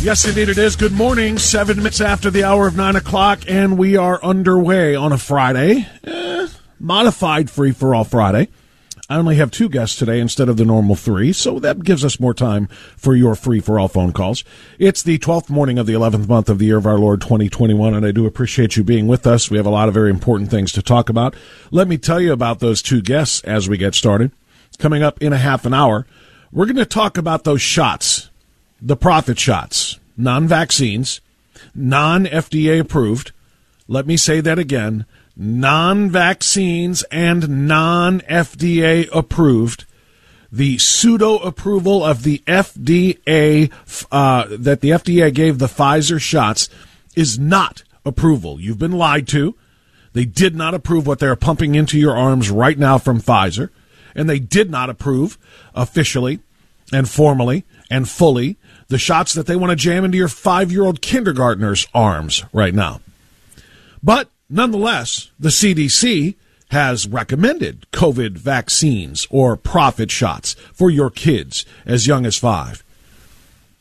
Yes, indeed it is. Good morning. 7 minutes after the hour of 9 o'clock, and we are underway on a Friday. Modified free-for-all Friday. I only have two guests today instead of the normal three, so that gives us more time for your free-for-all phone calls. It's the 12th morning of the 11th month of the year of our Lord 2021, and I do appreciate you being with us. We have a lot of very important things to talk about. Let me tell you about those two guests as we get started. Coming up in a half an hour, we're going to talk about those shots. The profit shots, non-vaccines, non-FDA approved. Let me say that again. Non-vaccines and non-FDA approved. The pseudo-approval of the FDA that the FDA gave the Pfizer shots is not approval. You've been lied to. They did not approve what they're pumping into your arms right now from Pfizer. And they did not approve officially and formally and fully the shots that they want to jam into your 5-year-old kindergartner's arms right now. But nonetheless, the CDC has recommended COVID vaccines or profit shots for your kids as young as 5.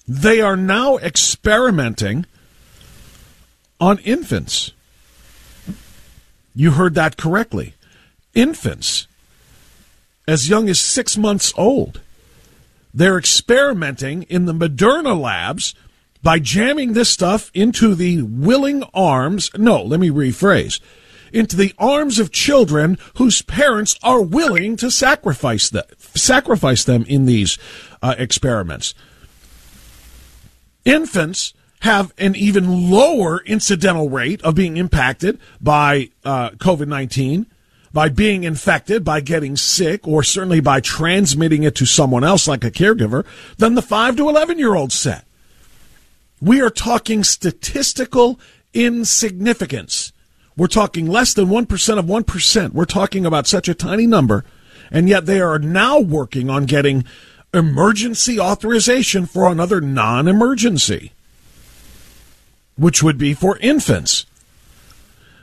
They are now experimenting on infants. You heard that correctly. Infants as young as 6 months old. They're experimenting in the Moderna labs by jamming this stuff into the willing arms. No, let me rephrase. Into the arms of children whose parents are willing to sacrifice them in these experiments. Infants have an even lower incidental rate of being impacted by COVID-19, by being infected, by getting sick, or certainly by transmitting it to someone else like a caregiver, than the 5 to 11-year-old set. We are talking statistical insignificance. We're talking less than 1% of 1%. We're talking about such a tiny number, and yet they are now working on getting emergency authorization for another non-emergency, which would be for infants.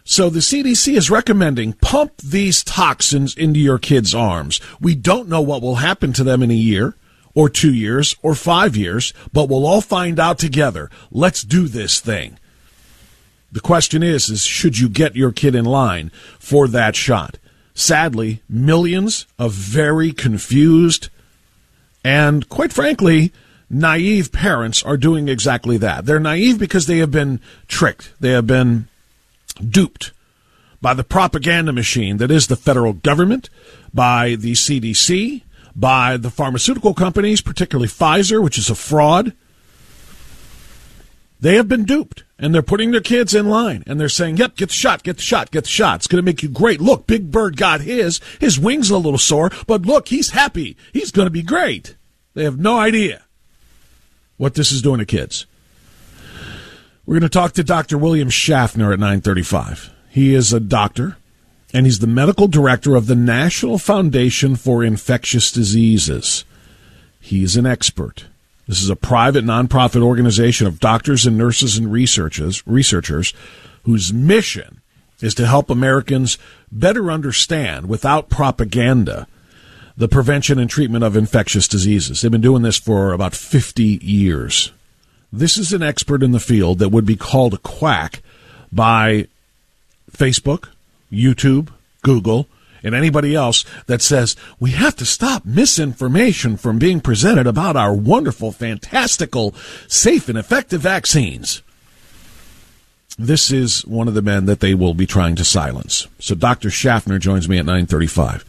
So the CDC is recommending pump these toxins into your kids' arms. We don't know what will happen to them in a year or 2 years or 5 years, but we'll all find out together. Let's do this thing. The question is should you get your kid in line for that shot? Sadly, millions of very confused and, quite frankly, naive parents are doing exactly that. They're naive because they have been tricked. They have been duped by the propaganda machine that is the federal government, by the CDC, by the pharmaceutical companies, particularly Pfizer, which is a fraud. They have been duped, and they're putting their kids in line, and they're saying, yep, get the shot, get the shot, get the shot. It's going to make you great. Look, Big Bird got his wings a little sore, but look, he's happy. He's going to be great. They have no idea what this is doing to kids. We're going to talk to Dr. William Schaffner at 9:35. He is a doctor, and he's the medical director of the National Foundation for Infectious Diseases. He's an expert. This is a private nonprofit organization of doctors and nurses and researchers whose mission is to help Americans better understand, without propaganda, the prevention and treatment of infectious diseases. They've been doing this for about 50 years. This is an expert in the field that would be called a quack by Facebook, YouTube, Google, and anybody else that says, we have to stop misinformation from being presented about our wonderful, fantastical, safe, and effective vaccines. This is one of the men that they will be trying to silence. So Dr. Schaffner joins me at 9:35.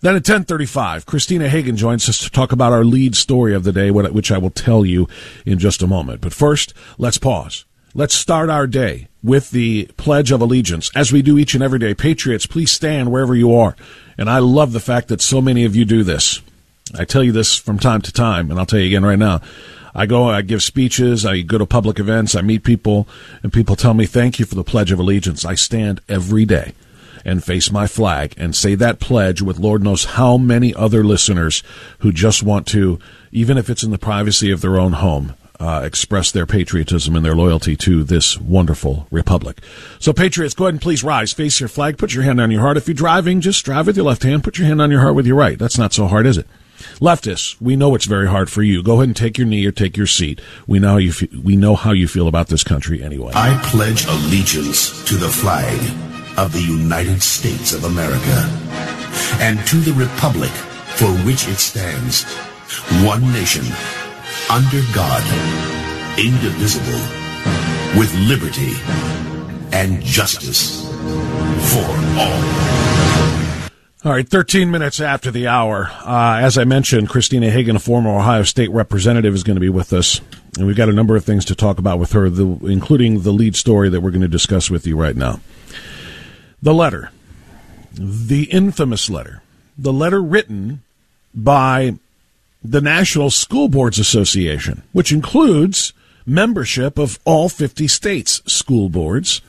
Then at 10:35, Christina Hagen joins us to talk about our lead story of the day, which I will tell you in just a moment. But first, let's pause. Let's start our day with the Pledge of Allegiance, as we do each and every day. Patriots, please stand wherever you are. And I love the fact that so many of you do this. I tell you this from time to time, and I'll tell you again right now. I give speeches, I go to public events, I meet people, and people tell me, thank you for the Pledge of Allegiance. I stand every day and face my flag and say that pledge with Lord knows how many other listeners who just want to, even if it's in the privacy of their own home, express their patriotism and their loyalty to this wonderful republic. So, patriots, go ahead and please rise. Face your flag. Put your hand on your heart. If you're driving, just drive with your left hand. Put your hand on your heart with your right. That's not so hard, is it? Leftists, we know it's very hard for you. Go ahead and take your knee or take your seat. We know how you feel about this country anyway. I pledge allegiance to the flag of the United States of America and to the republic for which it stands, one nation, under God, indivisible, with liberty and justice for all. All right, 13 minutes after the hour. As I mentioned, Christina Hagen, a former Ohio State representative, is going to be with us. And we've got a number of things to talk about with her, including the lead story that we're going to discuss with you right now. The letter, the infamous letter, the letter written by the National School Boards Association, which includes membership of all 50 states' school boards.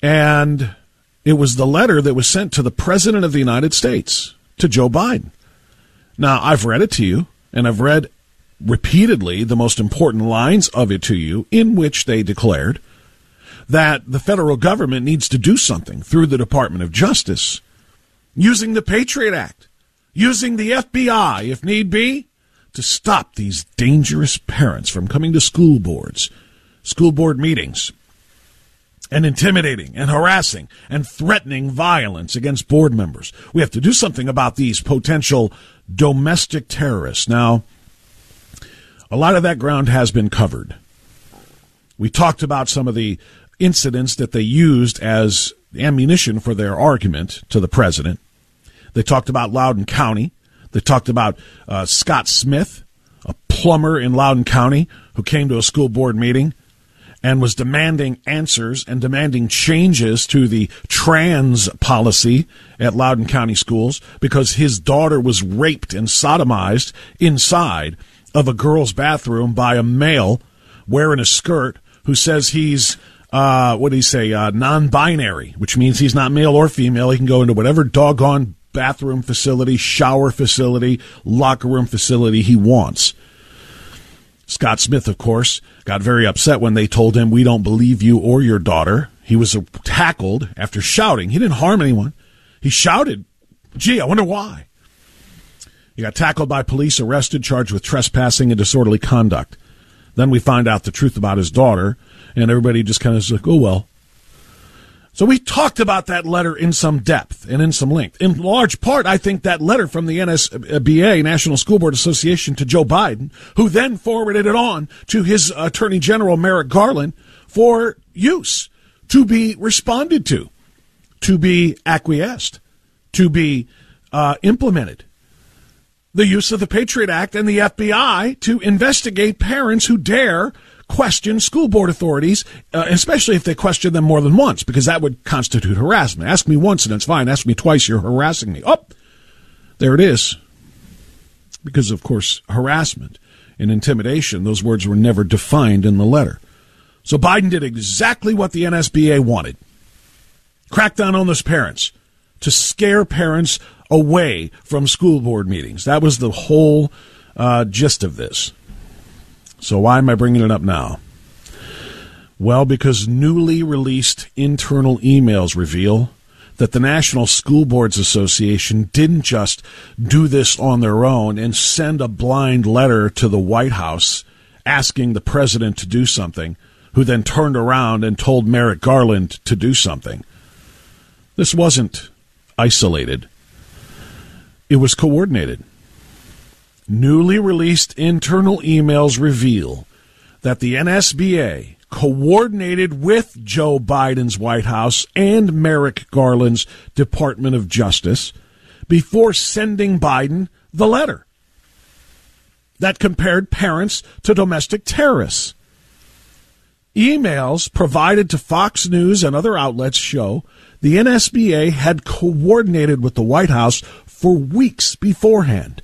And it was the letter that was sent to the President of the United States, to Joe Biden. Now, I've read it to you, and I've read repeatedly the most important lines of it to you, in which they declared that the federal government needs to do something through the Department of Justice, using the Patriot Act, using the FBI, if need be, to stop these dangerous parents from coming to school boards, school board meetings, and intimidating and harassing and threatening violence against board members. We have to do something about these potential domestic terrorists. Now, a lot of that ground has been covered. We talked about some of the incidents that they used as ammunition for their argument to the president. They talked about Loudoun County. They talked about Scott Smith, a plumber in Loudoun County who came to a school board meeting and was demanding answers and demanding changes to the trans policy at Loudoun County schools because his daughter was raped and sodomized inside of a girl's bathroom by a male wearing a skirt who says he's non-binary, which means he's not male or female. He can go into whatever doggone bathroom facility, shower facility, locker room facility he wants. Scott Smith, of course, got very upset when they told him, we don't believe you or your daughter. He was tackled after shouting. He didn't harm anyone. He shouted, gee, I wonder why. He got tackled by police, arrested, charged with trespassing and disorderly conduct. Then we find out the truth about his daughter, and everybody just kind of is like, oh, well. So we talked about that letter in some depth and in some length. In large part, I think that letter from the NSBA, National School Board Association, to Joe Biden, who then forwarded it on to his Attorney General, Merrick Garland, for use, to be responded to be acquiesced, to be implemented. The use of the Patriot Act and the FBI to investigate parents who dare question school board authorities, especially if they question them more than once, because that would constitute harassment. Ask me once and it's fine. Ask me twice, you're harassing me. Oh, there it is. Because, of course, harassment and intimidation, those words were never defined in the letter. So Biden did exactly what the NSBA wanted. Crack down on those parents to scare parents away from school board meetings. That was the whole gist of this. So why am I bringing it up now? Well, because newly released internal emails reveal that the National School Boards Association didn't just do this on their own and send a blind letter to the White House asking the president to do something, who then turned around and told Merrick Garland to do something. This wasn't isolated. It was coordinated. Newly released internal emails reveal that the NSBA coordinated with Joe Biden's White House and Merrick Garland's Department of Justice before sending Biden the letter that compared parents to domestic terrorists. Emails provided to Fox News and other outlets show the NSBA had coordinated with the White House for weeks beforehand.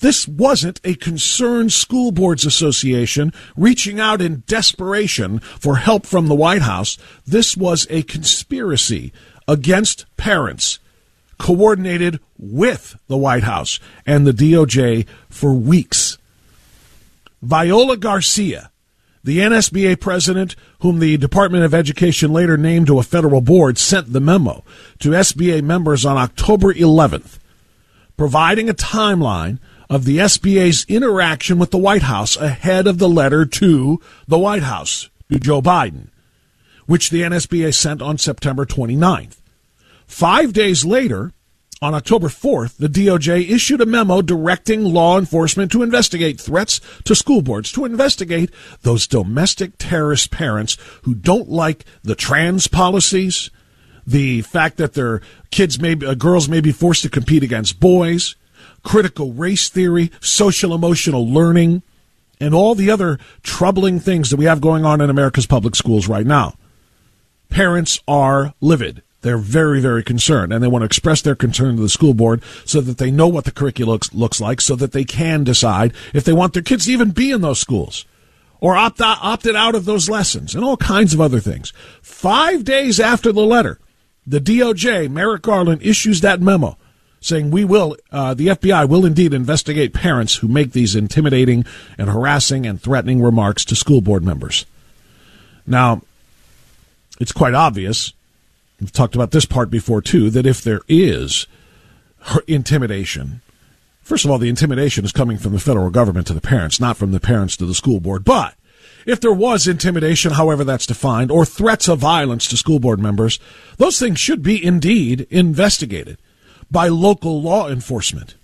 This wasn't a concerned school boards association reaching out in desperation for help from the White House. This was a conspiracy against parents coordinated with the White House and the DOJ for weeks. Viola Garcia, the NSBA president, whom the Department of Education later named to a federal board, sent the memo to SBA members on October 11th, providing a timeline of the SBA's interaction with the White House ahead of the letter to the White House, to Joe Biden, which the NSBA sent on September 29th. 5 days later, on October 4th, the DOJ issued a memo directing law enforcement to investigate threats to school boards, to investigate those domestic terrorist parents who don't like the trans policies, the fact that their kids girls may be forced to compete against boys, critical race theory, social emotional learning, and all the other troubling things that we have going on in America's public schools right now. Parents are livid. They're very, very concerned, and they want to express their concern to the school board so that they know what the curriculum looks like, so that they can decide if they want their kids to even be in those schools or opted out of those lessons and all kinds of other things. 5 days after the letter, the DOJ, Merrick Garland, issues that memo saying the FBI will indeed investigate parents who make these intimidating and harassing and threatening remarks to school board members. Now, it's quite obvious, we've talked about this part before, too, that if there is intimidation, first of all, the intimidation is coming from the federal government to the parents, not from the parents to the school board. But if there was intimidation, however that's defined, or threats of violence to school board members, those things should be indeed investigated by local law enforcement.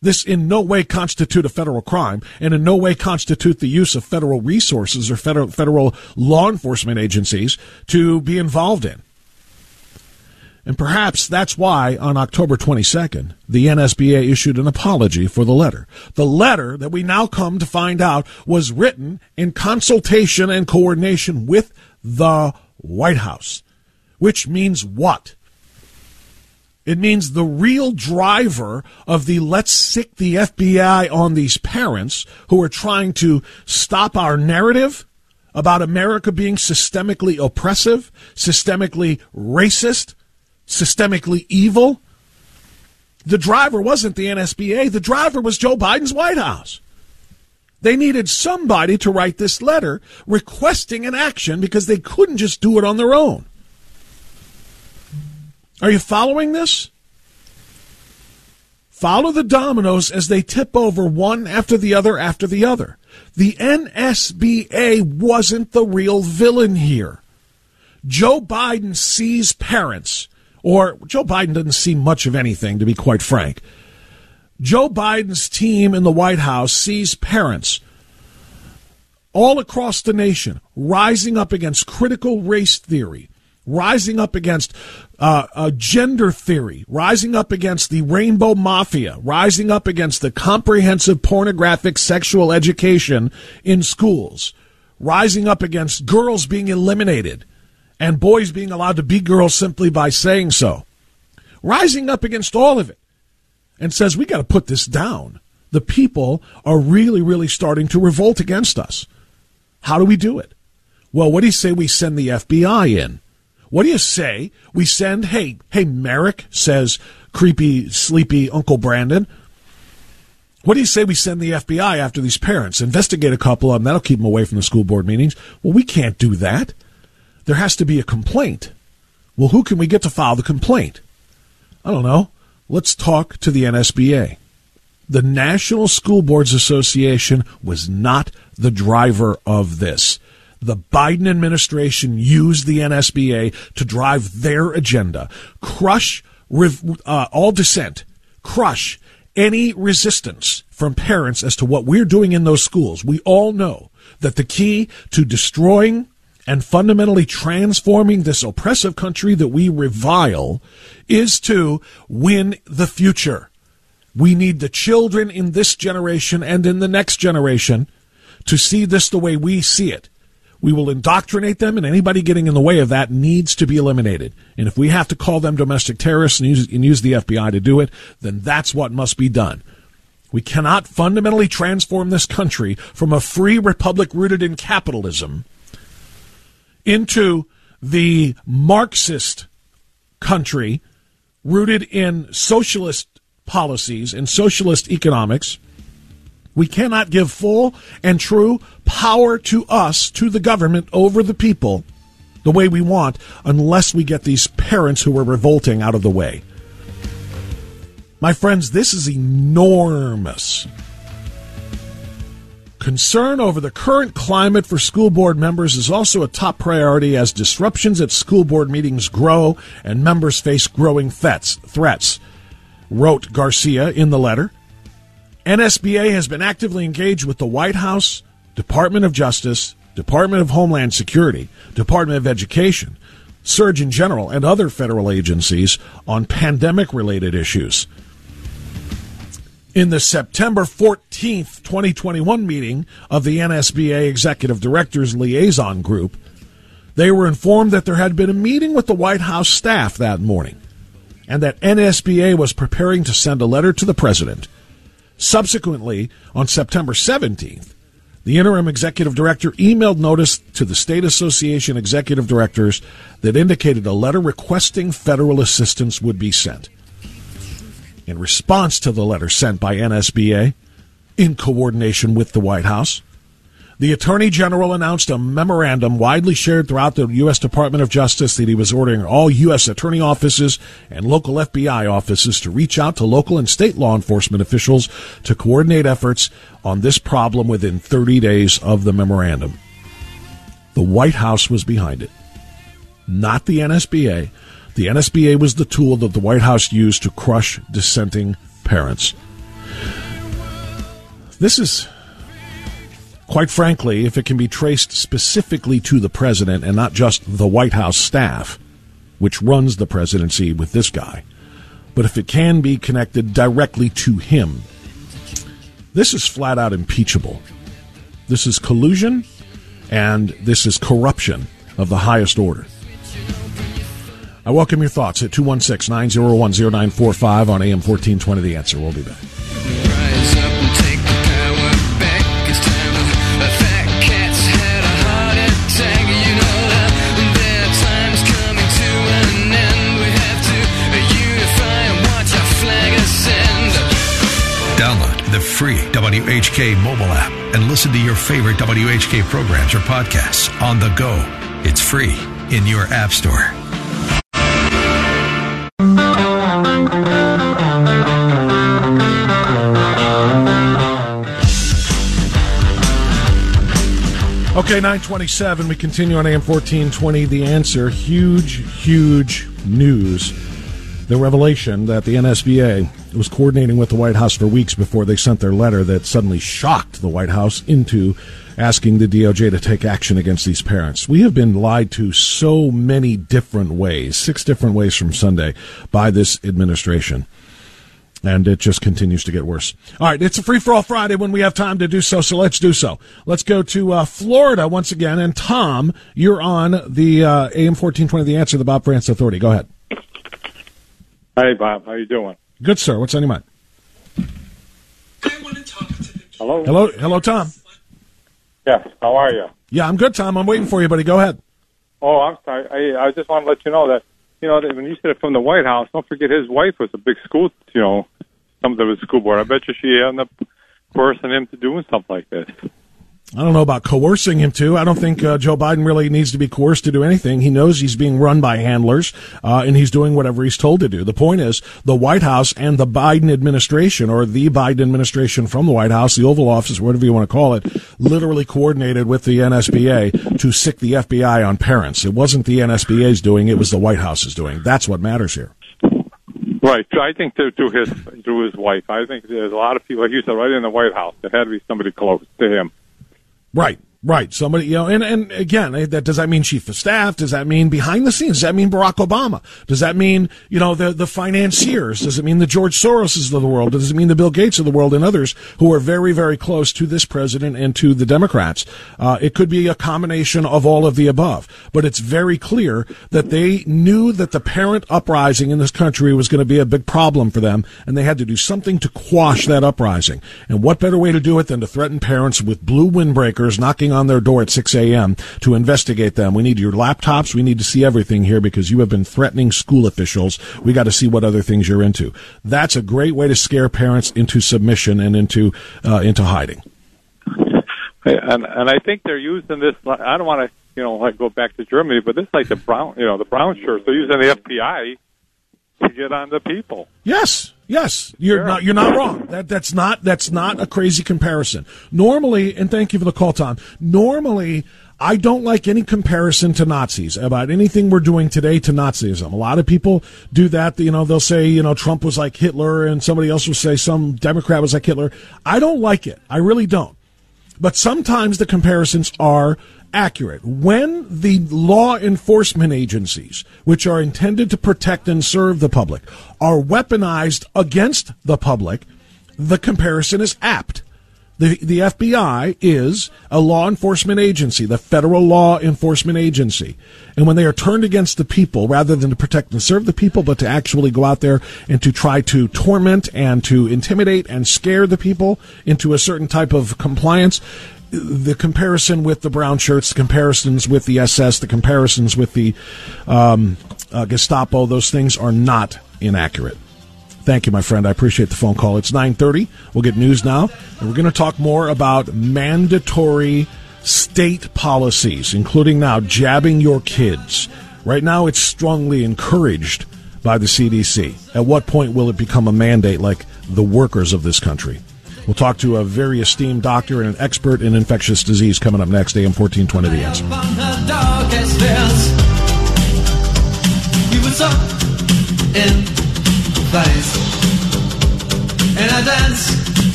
This in no way constitute a federal crime and in no way constitute the use of federal resources or federal law enforcement agencies to be involved in. And perhaps that's why, on October 22nd, the NSBA issued an apology for the letter. The letter that we now come to find out was written in consultation and coordination with the White House, which means what? It means the real driver of the let's sic the FBI on these parents who are trying to stop our narrative about America being systemically oppressive, systemically racist, systemically evil. The driver wasn't the NSBA. The driver was Joe Biden's White House. They needed somebody to write this letter requesting an action because they couldn't just do it on their own. Are you following this? Follow the dominoes as they tip over one after the other after the other. The NSBA wasn't the real villain here. Joe Biden sees parents, or Joe Biden doesn't see much of anything, to be quite frank. Joe Biden's team in the White House sees parents all across the nation rising up against critical race theory, rising up against gender theory, rising up against the rainbow mafia, rising up against the comprehensive pornographic sexual education in schools, rising up against girls being eliminated and boys being allowed to be girls simply by saying so, rising up against all of it, and says, we got to put this down. The people are really, really starting to revolt against us. How do we do it? Well, what do you say we send the FBI in? What do you say we send, hey, Merrick, says creepy, sleepy Uncle Brandon. What do you say we send the FBI after these parents? Investigate a couple of them. That'll keep them away from the school board meetings. Well, we can't do that. There has to be a complaint. Well, who can we get to file the complaint? I don't know. Let's talk to the NSBA. The National School Boards Association was not the driver of this. The Biden administration used the NSBA to drive their agenda. Crush all dissent. Crush any resistance from parents as to what we're doing in those schools. We all know that the key to destroying and fundamentally transforming this oppressive country that we revile is to win the future. We need the children in this generation and in the next generation to see this the way we see it. We will indoctrinate them, and anybody getting in the way of that needs to be eliminated. And if we have to call them domestic terrorists and use the FBI to do it, then that's what must be done. We cannot fundamentally transform this country from a free republic rooted in capitalism into the Marxist country rooted in socialist policies and socialist economics. We cannot give full and true power to us, to the government, over the people the way we want unless we get these parents who are revolting out of the way. My friends, this is enormous. Concern over the current climate for school board members is also a top priority as disruptions at school board meetings grow and members face growing threats, wrote Garcia in the letter. NSBA has been actively engaged with the White House, Department of Justice, Department of Homeland Security, Department of Education, Surgeon General, and other federal agencies on pandemic-related issues. In the September 14th, 2021 meeting of the NSBA Executive Directors Liaison Group, they were informed that there had been a meeting with the White House staff that morning and that NSBA was preparing to send a letter to the president. Subsequently, on September 17th, the interim executive director emailed notice to the State Association executive directors that indicated a letter requesting federal assistance would be sent. In response to the letter sent by NSBA, in coordination with the White House, the Attorney General announced a memorandum widely shared throughout the U.S. Department of Justice that he was ordering all U.S. attorney offices and local FBI offices to reach out to local and state law enforcement officials to coordinate efforts on this problem within 30 days of the memorandum. The White House was behind it, not the NSBA. The NSBA was the tool that the White House used to crush dissenting parents. This is... quite frankly, if it can be traced specifically to the president and not just the White House staff, which runs the presidency with this guy, but if it can be connected directly to him, this is flat out impeachable. This is collusion, and this is corruption of the highest order. I welcome your thoughts at 216-901-0945 on AM 1420. The Answer. We'll be back. The free WHK mobile app and listen to your favorite WHK programs or podcasts on the go. It's free in your app store. Okay, 927, we continue on AM 1420. The Answer. Huge news. The revelation that the NSBA was coordinating with the White House for weeks before they sent their letter that suddenly shocked the White House into asking the DOJ to take action against these parents. We have been lied to so many different ways, 6 different ways from Sunday, by this administration. And it just continues to get worse. All right, it's a free-for-all Friday when we have time to do so, so let's do so. Let's go to Florida once again. And, Tom, you're on the AM 1420, The Answer, the Bob France Authority. Go ahead. Hey, Bob. How you doing? Good, sir. What's on your mind? I want to talk to the... Hello? Hello, Tom. Yeah, how are you? Yeah, I'm good, Tom. I'm waiting for you, buddy. Go ahead. Oh, I'm sorry. I just want to let you know that, you know, when you said it from the White House, don't forget his wife was a big school, you know, something with the school board. I bet you she ended up coercing him to doing something like this. I don't know about coercing him to. I don't think Joe Biden really needs to be coerced to do anything. He knows he's being run by handlers, and he's doing whatever he's told to do. The point is the White House and the Biden administration, or the Biden administration from the White House, the Oval Office, whatever you want to call it, literally coordinated with the NSBA to sic the FBI on parents. It wasn't the NSBA's doing. It was the White House's doing. That's what matters here. Right. So I think through his wife. I think there's a lot of people, like you said, right in the White House. There had to be somebody close to him. Right. Somebody, you know, and again, does that mean chief of staff? Does that mean behind the scenes? Does that mean Barack Obama? Does that mean, you know, the financiers? Does it mean the George Soroses of the world? Does it mean the Bill Gates of the world and others who are very, very close to this president and to the Democrats? It could be a combination of all of the above, but it's very clear that they knew that the parent uprising in this country was going to be a big problem for them, and they had to do something to quash that uprising. And what better way to do it than to threaten parents with blue windbreakers knocking on their door at 6 a.m. to investigate them. We need your laptops. We need to see everything here because you have been threatening school officials. We got to see what other things you're into. That's a great way to scare parents into submission and into hiding. And I think they're using this. I don't want to, you know, like go back to Germany, but this is like the brown shirts. They're using the FBI to get on the people. Yes, you're not wrong. That's not a crazy comparison. Normally, and thank you for the call, Tom. Normally, I don't like any comparison to Nazis about anything we're doing today to Nazism. A lot of people do that. You know, they'll say, you know, Trump was like Hitler, and somebody else will say some Democrat was like Hitler. I don't like it. I really don't. But sometimes the comparisons are accurate. When the law enforcement agencies, which are intended to protect and serve the public, are weaponized against the public, the comparison is apt. The FBI is a law enforcement agency, the federal law enforcement agency. And when they are turned against the people, rather than to protect and serve the people, but to actually go out there and to try to torment and to intimidate and scare the people into a certain type of compliance, the comparison with the brown shirts, the comparisons with the SS, the comparisons with the Gestapo, those things are not inaccurate. Thank you, my friend. I appreciate the phone call. It's 9:30. We'll get news now. And we're going to talk more about mandatory state policies, including now jabbing your kids. Right now, it's strongly encouraged by the CDC. At what point will it become a mandate like the workers of this country? We'll talk to a very esteemed doctor and an expert in infectious disease coming up next, AM 1420, The Answer.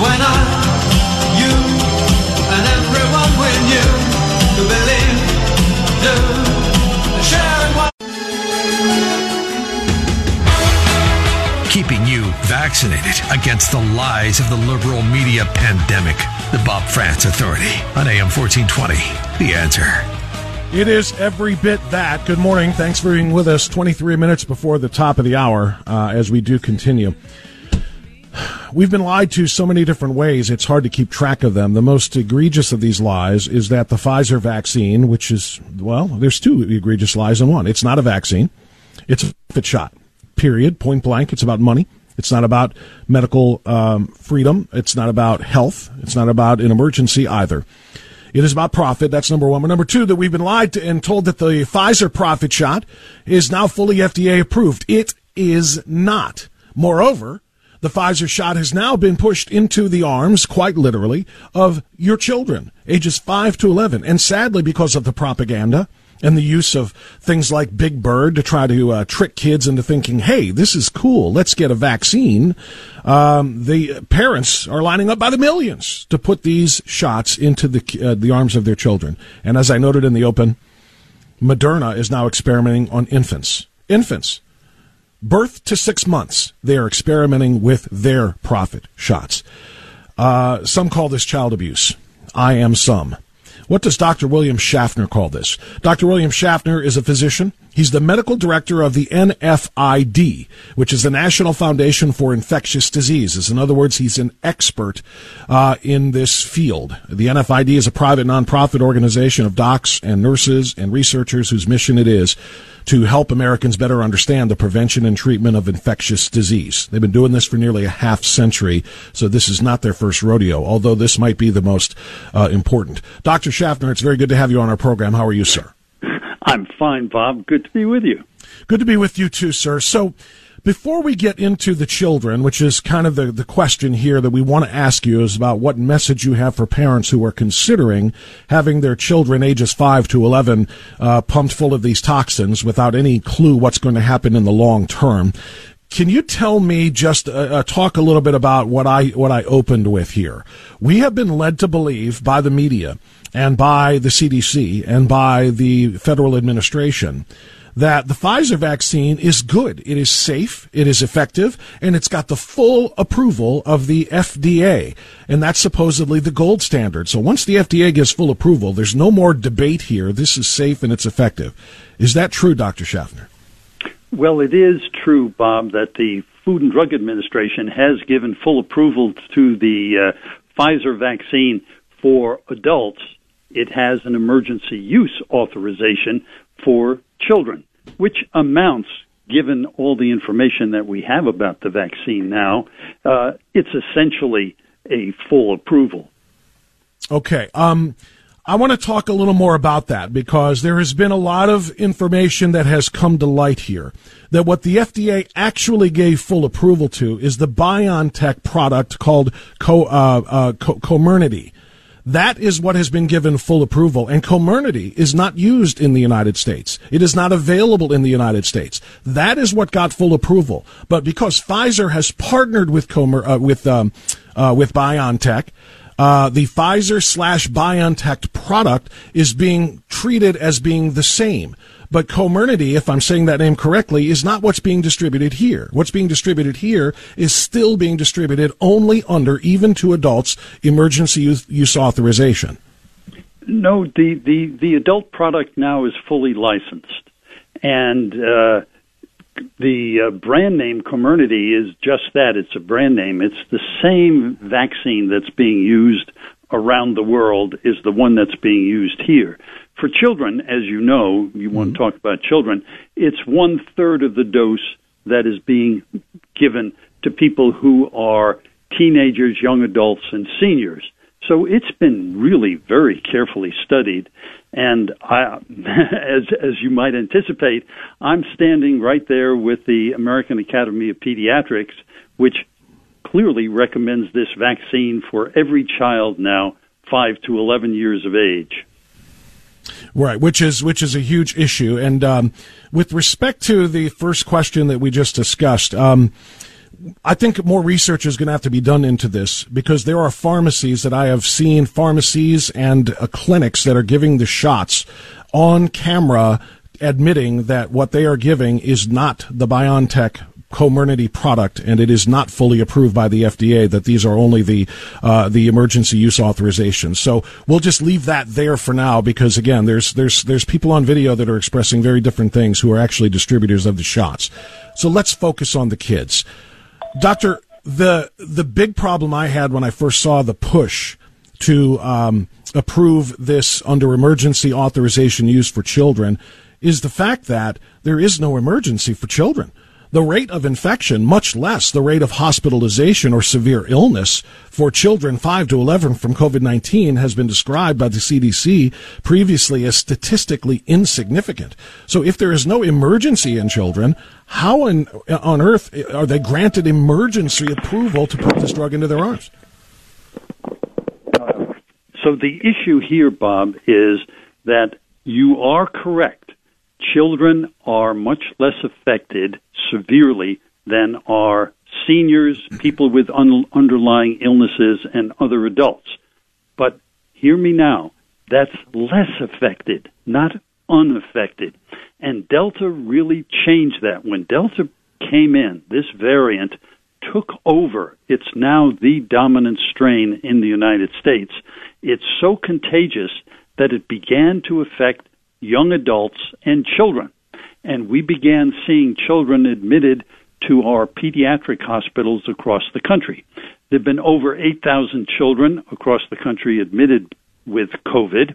When I, you, and everyone we knew to believe, do. Keeping you vaccinated against the lies of the liberal media pandemic. The Bob France Authority on AM 1420. The Answer. It is every bit that. Good morning. Thanks for being with us 23 minutes before the top of the hour as we do continue. We've been lied to so many different ways, it's hard to keep track of them. The most egregious of these lies is that the Pfizer vaccine, which is, well, there's two egregious lies in one. It's not a vaccine. It's a fit shot, period, point blank. It's about money. It's not about medical freedom. It's not about health. It's not about an emergency either. It is about profit. That's number one. But number two, that we've been lied to and told that the Pfizer profit shot is now fully FDA approved. It is not. Moreover, the Pfizer shot has now been pushed into the arms, quite literally, of your children, ages 5 to 11. And sadly, because of the propaganda and the use of things like Big Bird to try to trick kids into thinking, hey, this is cool, let's get a vaccine. The parents are lining up by the millions to put these shots into the arms of their children. And as I noted in the open, Moderna is now experimenting on infants. Infants. Birth to 6 months, they are experimenting with their profit shots. Some call this child abuse. I am some. What does Dr. William Schaffner call this? Dr. William Schaffner is a physician. He's the medical director of the NFID, which is the National Foundation for Infectious Diseases. In other words, he's an expert in this field. The NFID is a private nonprofit organization of docs and nurses and researchers whose mission it is to help Americans better understand the prevention and treatment of infectious disease. They've been doing this for nearly a half century, so this is not their first rodeo, although this might be the most important. Dr. Schaffner, it's very good to have you on our program. How are you, sir? I'm fine, Bob. Good to be with you. Good to be with you, too, sir. So before we get into the children, which is kind of the question here that we want to ask you is about what message you have for parents who are considering having their children ages 5 to 11 pumped full of these toxins without any clue what's going to happen in the long term. Can you tell me, just talk a little bit about what I opened with here? We have been led to believe by the media and by the CDC and by the federal administration that the Pfizer vaccine is good, it is safe, it is effective, and it's got the full approval of the FDA, and that's supposedly the gold standard. So once the FDA gives full approval, there's no more debate here. This is safe and it's effective. Is that true, Dr. Schaffner? Well, it is true, Bob, that the Food and Drug Administration has given full approval to the Pfizer vaccine for adults. It has an emergency use authorization for children, which amounts, given all the information that we have about the vaccine now, it's essentially a full approval. Okay. I want to talk a little more about that because there has been a lot of information that has come to light here that what the FDA actually gave full approval to is the BioNTech product called Comirnaty. That is what has been given full approval, and Comirnaty is not used in the United States. It is not available in the United States. That is what got full approval. But because Pfizer has partnered with BioNTech, the Pfizer/BioNTech product is being treated as being the same. But Comirnaty, if I'm saying that name correctly, is not what's being distributed here. What's being distributed here is still being distributed only under, even to adults, emergency use authorization. No, the adult product now is fully licensed. And the brand name Comirnaty is just that. It's a brand name. It's the same vaccine that's being used around the world is the one that's being used here. For children, as you know, you want to talk about children, it's 1/3 of the dose that is being given to people who are teenagers, young adults, and seniors. So it's been really very carefully studied. And I, as you might anticipate, I'm standing right there with the American Academy of Pediatrics, which clearly recommends this vaccine for every child now 5 to 11 years of age. Right, which is a huge issue. And with respect to the first question that we just discussed, I think more research is going to have to be done into this because there are pharmacies that I have seen, pharmacies and clinics that are giving the shots on camera, admitting that what they are giving is not the BioNTech Comirnaty product, and it is not fully approved by the FDA, that these are only the emergency use authorization. So we'll just leave that there for now because, again, there's people on video that are expressing very different things who are actually distributors of the shots. So let's focus on the kids. Doctor, the big problem I had when I first saw the push to approve this under emergency authorization use for children is the fact that there is no emergency for children. The rate of infection, much less the rate of hospitalization or severe illness for children 5 to 11 from COVID-19 has been described by the CDC previously as statistically insignificant. So if there is no emergency in children, how on earth are they granted emergency approval to put this drug into their arms? So the issue here, Bob, is that you are correct. Children are much less affected severely than are seniors, people with underlying illnesses, and other adults. But hear me now, that's less affected, not unaffected. And Delta really changed that. When Delta came in, this variant took over. It's now the dominant strain in the United States. It's so contagious that it began to affect young adults and children. And we began seeing children admitted to our pediatric hospitals across the country. There have been over 8,000 children across the country admitted with COVID.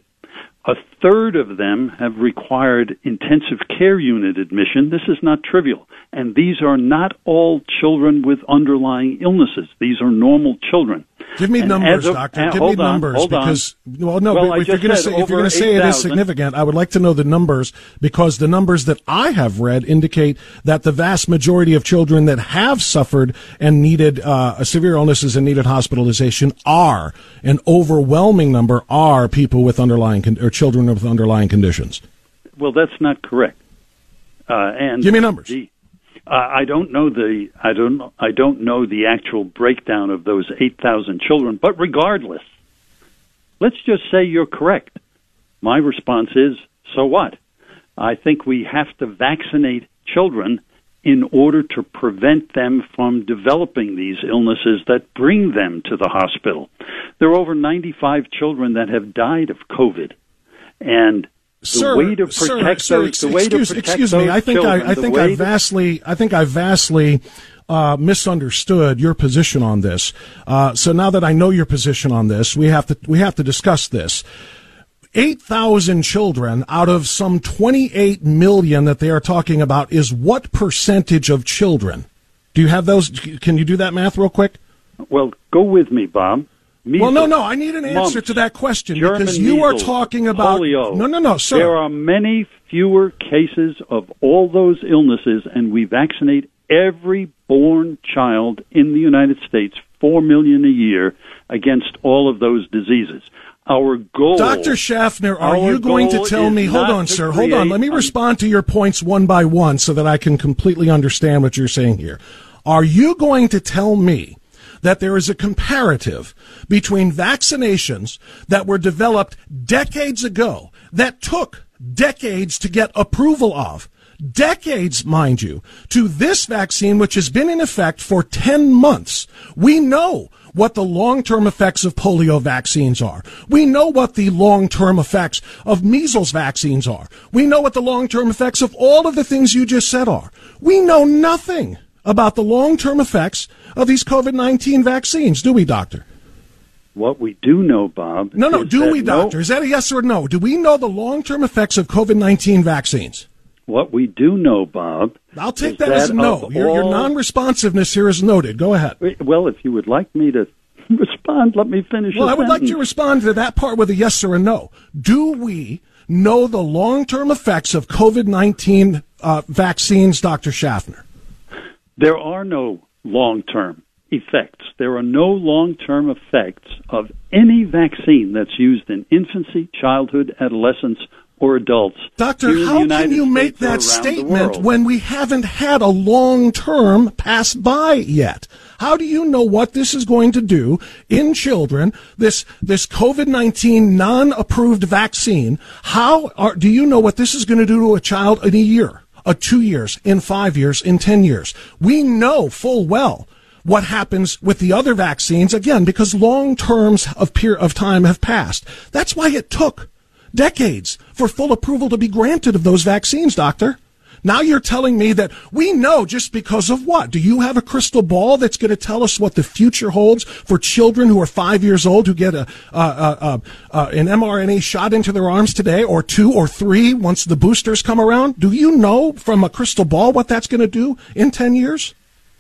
A third of them have required intensive care unit admission. This is not trivial. And these are not all children with underlying illnesses. These are normal children. Give me numbers, Doctor. Give me numbers, because, well, no, if you're going to say it is significant, I would like to know the numbers, because the numbers that I have read indicate that the vast majority of children that have suffered and needed severe illnesses and needed hospitalization are, an overwhelming number are people with underlying or children with underlying conditions. Well, that's not correct. And give me numbers. I don't know the actual breakdown of those 8,000 children, but regardless, let's just say you're correct. My response is, so what? I think we have to vaccinate children in order to prevent them from developing these illnesses that bring them to the hospital. There are over 95 children that have died of COVID, and the way to protect those children. I think I vastly misunderstood your position on this. So now that I know your position on this, we have to discuss this. 8,000 children out of some 28 million that they are talking about is what percentage of children? Do you have those? Can you do that math real quick? Well, go with me, Bob. Measles, well, no, I need an answer to that question, German because you measles, are talking about polio. No, sir. There are many fewer cases of all those illnesses, and we vaccinate every born child in the United States, 4 million a year, against all of those diseases. Our goal, Dr. Schaffner, are you going to tell me? Hold on, sir. Hold on. Let me respond to your points one by one so that I can completely understand what you're saying here. Are you going to tell me that there is a comparative between vaccinations that were developed decades ago, that took decades to get approval of, decades, mind you, to this vaccine, which has been in effect for 10 months? We know what the long-term effects of polio vaccines are. We know what the long-term effects of measles vaccines are. We know what the long-term effects of all of the things you just said are. We know nothing about the long-term effects of these COVID-19 vaccines, do we, Doctor? What we do know, Bob... No, do we, Doctor? No. Is that a yes or no? Do we know the long-term effects of COVID-19 vaccines? What we do know, Bob... I'll take that as no. Your non-responsiveness here is noted. Go ahead. Well, if you would like me to respond, let me finish. Well, I would like you to respond to that part with a yes or a no. Do we know the long-term effects of COVID-19 vaccines, Dr. Schaffner? There are no long-term effects. There are no long-term effects of any vaccine that's used in infancy, childhood, adolescence, or adults. Doctor, how can you make that statement when we haven't had a long-term pass by yet? How do you know what this is going to do in children, this COVID-19 non-approved vaccine? Do you know what this is going to do to a child in a year? 2 years, in 5 years, in 10 years. We know full well what happens with the other vaccines, again, because long terms of time have passed. That's why it took decades for full approval to be granted of those vaccines, Doctor. Now you're telling me that we know just because of what? Do you have a crystal ball that's going to tell us what the future holds for children who are 5 years old who get an mRNA shot into their arms today, or two or three once the boosters come around? Do you know from a crystal ball what that's going to do in 10 years?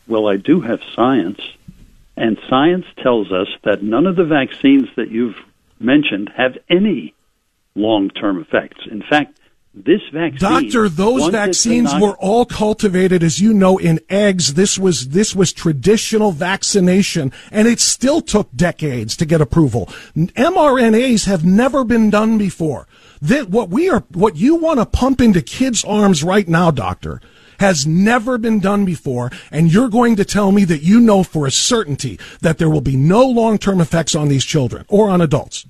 Well, I do have science, and science tells us that none of the vaccines that you've mentioned have any long-term effects. In fact, This vaccine, Doctor, those vaccines were all cultivated, as you know, in eggs. This was traditional vaccination, and it still took decades to get approval. mRNAs have never been done before. What you want to pump into kids' arms right now, Doctor, has never been done before, and you're going to tell me that you know for a certainty that there will be no long-term effects on these children or on adults.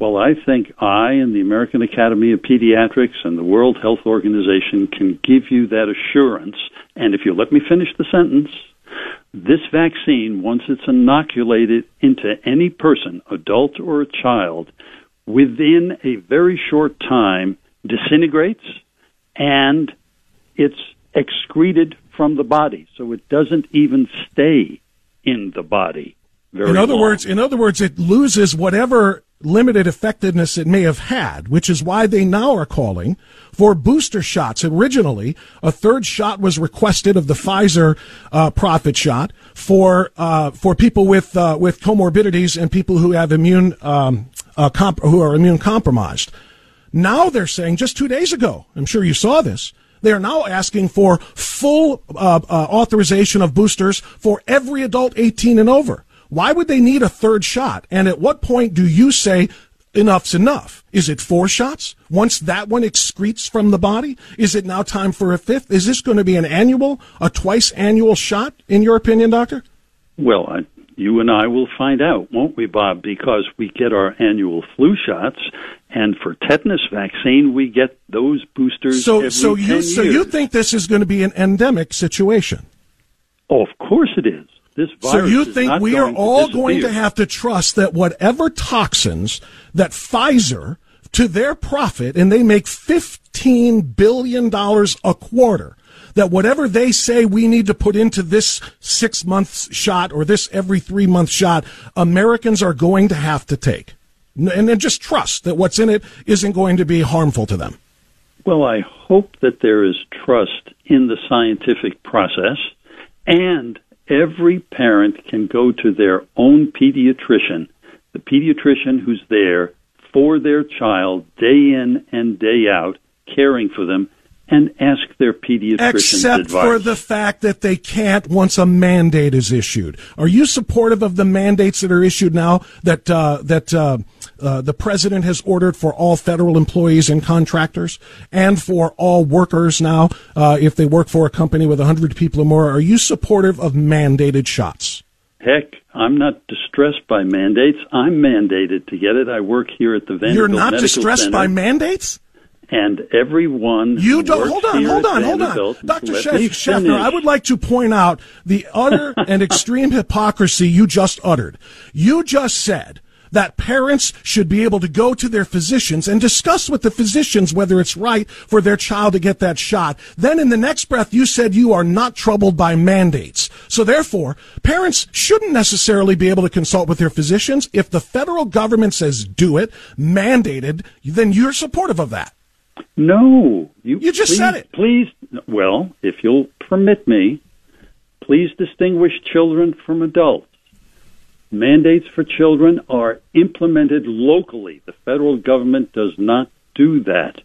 Well, I think I and the American Academy of Pediatrics and the World Health Organization can give you that assurance. And if you let me finish the sentence, this vaccine, once it's inoculated into any person, adult or a child, within a very short time disintegrates and it's excreted from the body. So it doesn't even stay in the body very long. In other words, it loses whatever limited effectiveness it may have had, which is why they now are calling for booster shots. Originally, a third shot was requested of the Pfizer profit shot for people with comorbidities and people who have who are immune compromised. Now they're saying, just 2 days ago, I'm sure you saw this, they are now asking for full authorization of boosters for every adult 18 and over. Why would they need a third shot? And at what point do you say enough's enough? Is it 4 shots? Once that one excretes from the body, is it now time for a 5th? Is this going to be an annual, a twice-annual shot, in your opinion, Doctor? Well, you and I will find out, won't we, Bob? Because we get our annual flu shots, and for tetanus vaccine, we get those boosters every 10 years. So you think this is going to be an endemic situation? Oh, of course it is. So you think we are all going to have to trust that whatever toxins that Pfizer, to their profit, and they make $15 billion a quarter, that whatever they say we need to put into this 6-month shot or this every 3-month shot, Americans are going to have to take. And then just trust that what's in it isn't going to be harmful to them. Well, I hope that there is trust in the scientific process, and every parent can go to their own pediatrician, the pediatrician who's there for their child day in and day out, caring for them, and ask their pediatrician's advice. Except for the fact that they can't once a mandate is issued. Are you supportive of the mandates that are issued now that the president has ordered for all federal employees and contractors and for all workers now, if they work for a company with 100 people or more? Are you supportive of mandated shots? Heck, I'm not distressed by mandates. I'm mandated to get it. I work here at the Vanderbilt Medical Center. You're not distressed by mandates? And everyone. You don't. Hold on. Dr. Sheffner, I would like to point out the utter and extreme hypocrisy you just uttered. You just said that parents should be able to go to their physicians and discuss with the physicians whether it's right for their child to get that shot. Then in the next breath, you said you are not troubled by mandates. So therefore, parents shouldn't necessarily be able to consult with their physicians. If the federal government says do it, mandated, then you're supportive of that. No. You just said it. Please, well, if you'll permit me, please distinguish children from adults. Mandates for children are implemented locally. The federal government does not do that.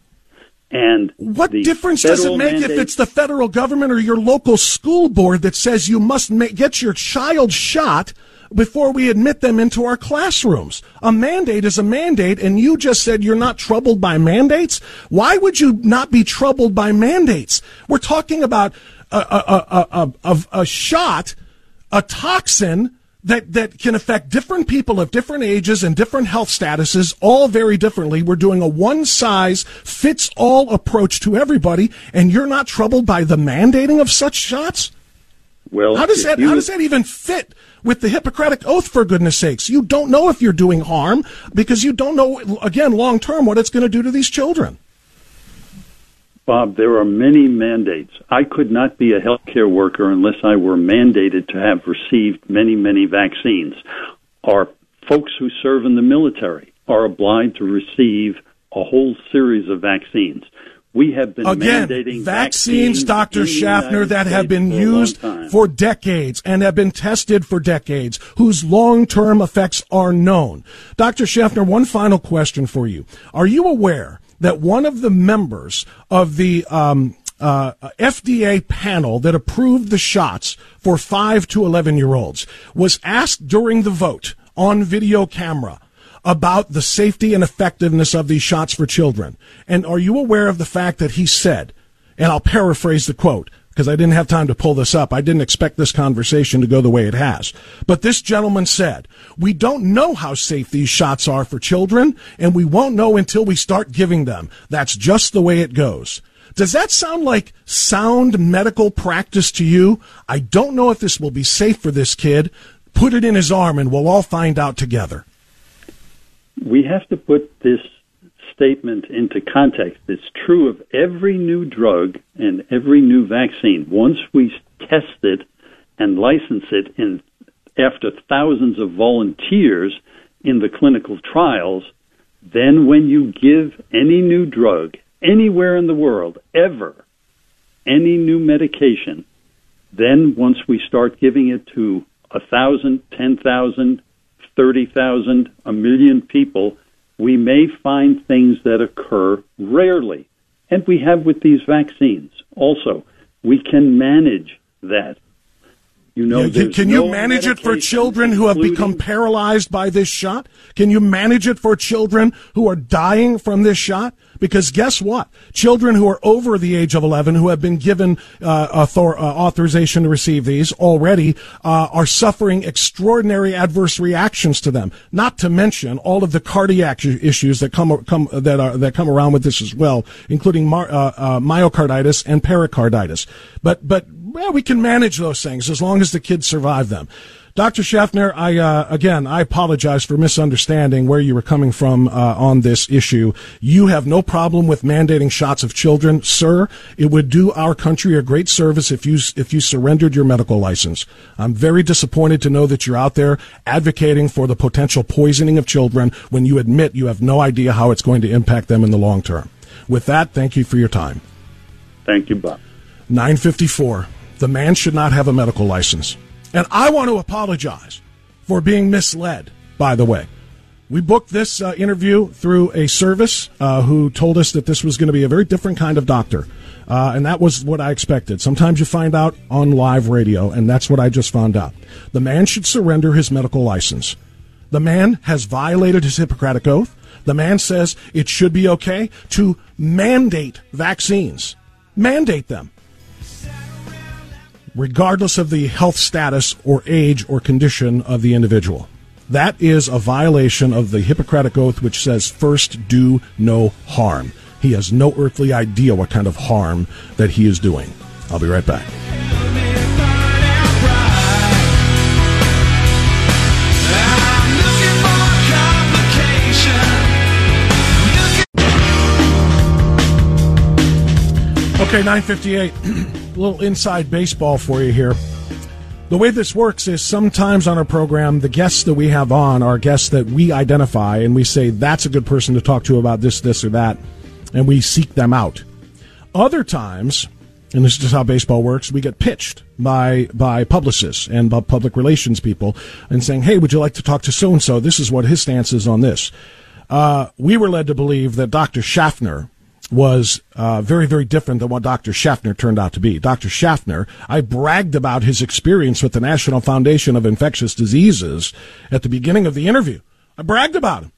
And what difference does it make if it's the federal government or your local school board that says you must get your child shot before we admit them into our classrooms? A mandate is a mandate, and you just said you're not troubled by mandates? Why would you not be troubled by mandates? We're talking about a shot, a toxin that can affect different people of different ages and different health statuses, all very differently. We're doing a one-size-fits-all approach to everybody, and you're not troubled by the mandating of such shots? Well, how does that even fit with the Hippocratic Oath, for goodness sakes? You don't know if you're doing harm because you don't know, again, long-term what it's going to do to these children. Bob, there are many mandates. I could not be a healthcare worker unless I were mandated to have received many, many vaccines. Our folks who serve in the military are obliged to receive a whole series of vaccines. We have been mandating vaccines, Dr. Shafner, that have been used for decades and have been tested for decades, whose long-term effects are known. Dr. Shafner, one final question for you. Are you aware that one of the members of the FDA panel that approved the shots for 5 to 11-year-olds was asked during the vote on video camera about the safety and effectiveness of these shots for children. And are you aware of the fact that he said, and I'll paraphrase the quote, because I didn't have time to pull this up. I didn't expect this conversation to go the way it has. But this gentleman said, we don't know how safe these shots are for children, and we won't know until we start giving them. That's just the way it goes. Does that sound like sound medical practice to you? I don't know if this will be safe for this kid. Put it in his arm, and we'll all find out together. We have to put this statement into context. It's true of every new drug and every new vaccine. Once we test it and license it in, after thousands of volunteers in the clinical trials, then when you give any new drug anywhere in the world, ever, any new medication, then once we start giving it to 1,000, 10,000, 30,000, a million people, we may find things that occur rarely. And we have with these vaccines also. We can manage that. You know, yeah, can you manage it for children who have become paralyzed by this shot? Can you manage it for children who are dying from this shot? Because guess what? Children who are over the age of 11 who have been given authorization to receive these already are suffering extraordinary adverse reactions to them. Not to mention all of the cardiac issues that come around with this as well, including myocarditis and pericarditis. But well, we can manage those things as long as the kids survive them. Dr. Schaffner, I apologize for misunderstanding where you were coming from on this issue. You have no problem with mandating shots of children, sir. It would do our country a great service if you surrendered your medical license. I'm very disappointed to know that you're out there advocating for the potential poisoning of children when you admit you have no idea how it's going to impact them in the long term. With that, thank you for your time. Thank you, Bob. 9:54. The man should not have a medical license. And I want to apologize for being misled, by the way. We booked this interview through a service who told us that this was going to be a very different kind of doctor. And that was what I expected. Sometimes you find out on live radio, and that's what I just found out. The man should surrender his medical license. The man has violated his Hippocratic Oath. The man says it should be okay to mandate vaccines. Mandate them, regardless of the health status or age or condition of the individual. That is a violation of the Hippocratic Oath, which says first do no harm. He has no earthly idea what kind of harm that he is doing. I'll be right back. Okay, 9:58. A little inside baseball for you here. The way this works is sometimes on our program, the guests that we have on are guests that we identify, and we say, that's a good person to talk to about this, this, or that, and we seek them out. Other times, and this is just how baseball works, we get pitched by publicists and by public relations people and saying, hey, would you like to talk to so-and-so? This is what his stance is on this. We were led to believe that Dr. Schaffner was very, very different than what Dr. Schaffner turned out to be. Dr. Schaffner, I bragged about his experience with the National Foundation of Infectious Diseases at the beginning of the interview. I bragged about him.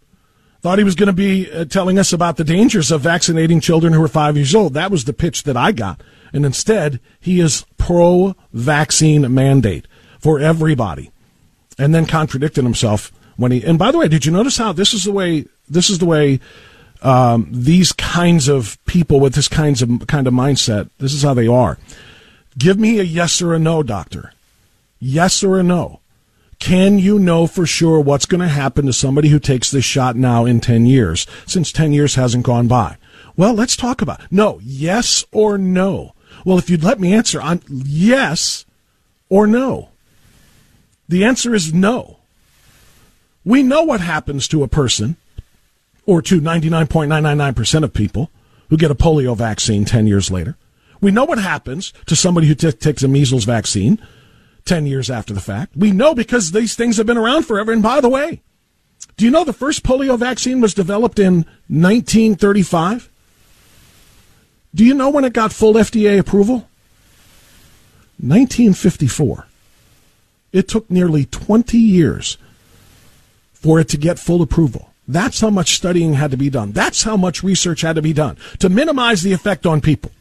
Thought he was going to be telling us about the dangers of vaccinating children who are 5 years old. That was the pitch that I got. And instead, he is pro-vaccine mandate for everybody. And then contradicted himself when he, and by the way, did you notice how this is the way these kinds of people with this kind of mindset, this is how they are. Give me a yes or a no, doctor. Yes or a no. Can you know for sure what's going to happen to somebody who takes this shot now in 10 years, since 10 years hasn't gone by? Well, let's talk about it. No, yes or no. Well, if you'd let me answer, I'm yes or no. The answer is no. We know what happens to a person, or to 99.999% of people who get a polio vaccine 10 years later. We know what happens to somebody who takes a measles vaccine 10 years after the fact. We know because these things have been around forever. And by the way, Do you know the first polio vaccine was developed in 1935? Do you know when it got full FDA approval? 1954. It took nearly 20 years for it to get full approval. That's how much studying had to be done. That's how much research had to be done to minimize the effect on people.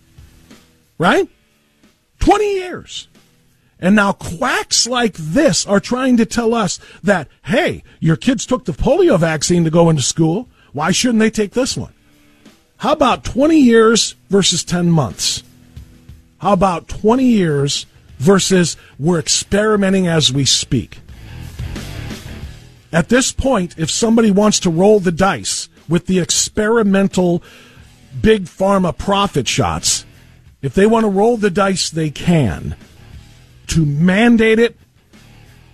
Right? 20 years. And now quacks like this are trying to tell us that, hey, your kids took the polio vaccine to go into school. Why shouldn't they take this one? How about 20 years versus 10 months? How about 20 years versus we're experimenting as we speak? At this point, if somebody wants to roll the dice with the experimental big pharma profit shots, if they want to roll the dice, they can. To mandate it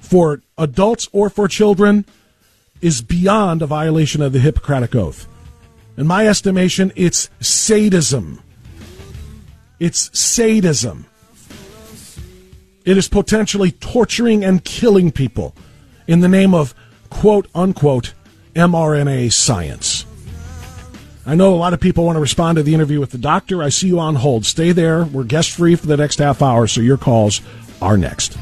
for adults or for children is beyond a violation of the Hippocratic Oath. In my estimation, it's sadism. It's sadism. It is potentially torturing and killing people in the name of quote-unquote mRNA science. I know a lot of people want to respond to the interview with the doctor. I see you on hold. Stay there. We're guest-free for the next half hour, so your calls are next.